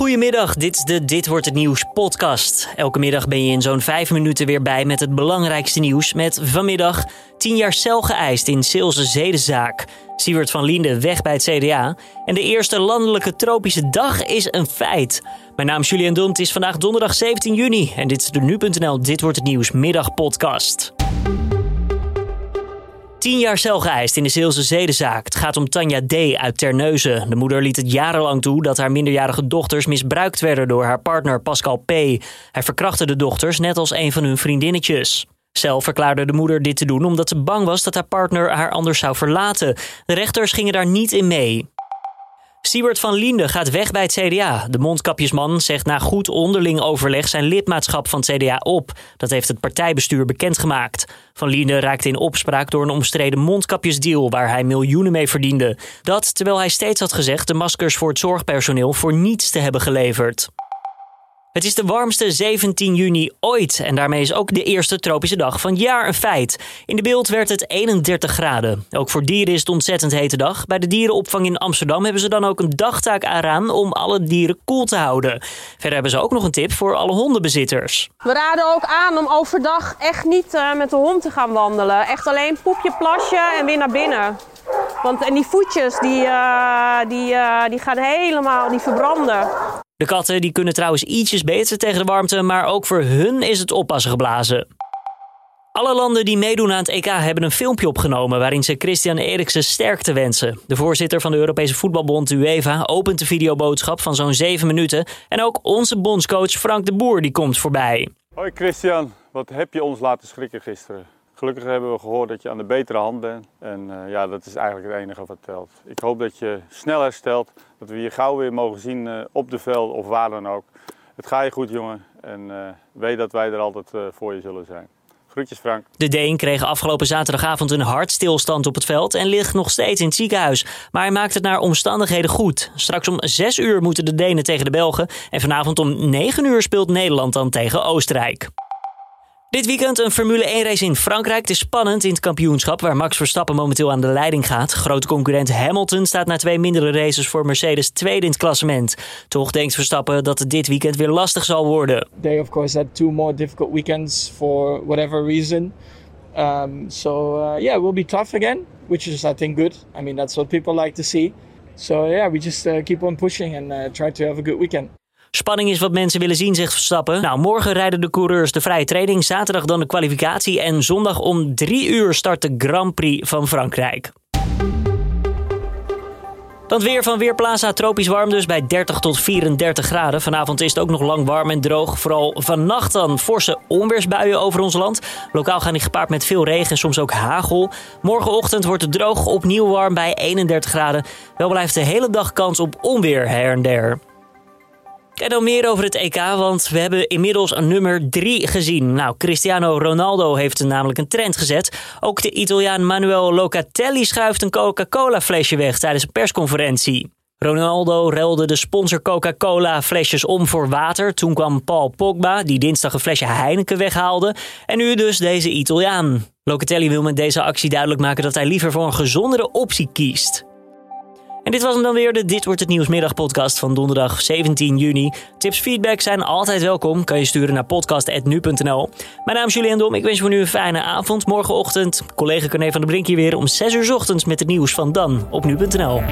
Goedemiddag, dit is de Dit Wordt Het Nieuws podcast. Elke middag ben je in zo'n 5 minuten weer bij met het belangrijkste nieuws. Met vanmiddag 10 jaar cel geëist in Zeelse zedenzaak. Sywert van Lienden weg bij het CDA. En de eerste landelijke tropische dag is een feit. Mijn naam is Julian Domt, het is vandaag donderdag 17 juni. En dit is de Nu.nl Dit Wordt Het Nieuws middagpodcast. 10 jaar cel geëist in de Zeelse zedenzaak. Het gaat om Tanja D. uit Terneuzen. De moeder liet het jarenlang toe dat haar minderjarige dochters misbruikt werden door haar partner Pascal P. Hij verkrachtte de dochters net als een van hun vriendinnetjes. Zelf verklaarde de moeder dit te doen omdat ze bang was dat haar partner haar anders zou verlaten. De rechters gingen daar niet in mee. Sywert van Lienden gaat weg bij het CDA. De mondkapjesman zegt na goed onderling overleg zijn lidmaatschap van het CDA op. Dat heeft het partijbestuur bekendgemaakt. Van Lienden raakte in opspraak door een omstreden mondkapjesdeal waar hij miljoenen mee verdiende. Dat terwijl hij steeds had gezegd de maskers voor het zorgpersoneel voor niets te hebben geleverd. Het is de warmste 17 juni ooit en daarmee is ook de eerste tropische dag van het jaar een feit. In de Beeld werd het 31 graden. Ook voor dieren is het ontzettend hete dag. Bij de dierenopvang in Amsterdam hebben ze dan ook een dagtaak aan om alle dieren koel te houden. Verder hebben ze ook nog een tip voor alle hondenbezitters. We raden ook aan om overdag echt niet met de hond te gaan wandelen. Echt alleen poepje, plasje en weer naar binnen. Want en die voetjes die gaan helemaal, die verbranden. De katten die kunnen trouwens ietsjes beter tegen de warmte, maar ook voor hun is het oppassen geblazen. Alle landen die meedoen aan het EK hebben een filmpje opgenomen waarin ze Christian Eriksen sterkte wensen. De voorzitter van de Europese voetbalbond UEFA opent de videoboodschap van zo'n 7 minuten. En ook onze bondscoach Frank de Boer die komt voorbij. Hoi Christian, wat heb je ons laten schrikken gisteren. Gelukkig hebben we gehoord dat je aan de betere hand bent. En ja, dat is eigenlijk het enige wat telt. Ik hoop dat je snel herstelt. Dat we je gauw weer mogen zien op de veld of waar dan ook. Het gaat je goed, jongen. En weet dat wij er altijd voor je zullen zijn. Groetjes, Frank. De Deen kreeg afgelopen zaterdagavond een hartstilstand op het veld en ligt nog steeds in het ziekenhuis. Maar hij maakt het naar omstandigheden goed. Straks om 6 uur moeten de Denen tegen de Belgen. En vanavond om 9 uur speelt Nederland dan tegen Oostenrijk. Dit weekend een Formule 1 race in Frankrijk. Het is spannend in het kampioenschap waar Max Verstappen momenteel aan de leiding gaat. Grote concurrent Hamilton staat na 2 mindere races voor Mercedes tweede in het klassement. Toch denkt Verstappen dat het dit weekend weer lastig zal worden. They of course had 2 more difficult weekends for whatever reason. So it will be tough again, which is I think good. I mean that's what people like to see. So yeah, we just keep on pushing and try to have a good weekend. Spanning is wat mensen willen zien, zegt Verstappen. Nou, morgen rijden de coureurs de vrije training, zaterdag dan de kwalificatie en zondag om 3 uur start de Grand Prix van Frankrijk. Dan het weer van Weerplaza, tropisch warm dus bij 30 tot 34 graden. Vanavond is het ook nog lang warm en droog. Vooral vannacht dan forse onweersbuien over ons land. Lokaal gaan die gepaard met veel regen en soms ook hagel. Morgenochtend wordt het droog, opnieuw warm bij 31 graden. Wel blijft de hele dag kans op onweer her en der. En dan meer over het EK, want we hebben inmiddels een nummer 3 gezien. Nou, Cristiano Ronaldo heeft namelijk een trend gezet. Ook de Italiaan Manuel Locatelli schuift een Coca-Cola flesje weg tijdens een persconferentie. Ronaldo ruilde de sponsor Coca-Cola flesjes om voor water. Toen kwam Paul Pogba, die dinsdag een flesje Heineken weghaalde. En nu dus deze Italiaan. Locatelli wil met deze actie duidelijk maken dat hij liever voor een gezondere optie kiest. En dit was hem dan weer, de Dit Wordt Het Nieuws middagpodcast van donderdag 17 juni. Tips, feedback zijn altijd welkom. Kan je sturen naar podcast@nu.nl. Mijn naam is Julian Dom, ik wens je voor nu een fijne avond. Morgenochtend, collega Carné van de Brink hier weer om 6 uur 's ochtends met het nieuws van dan op Nu.nl.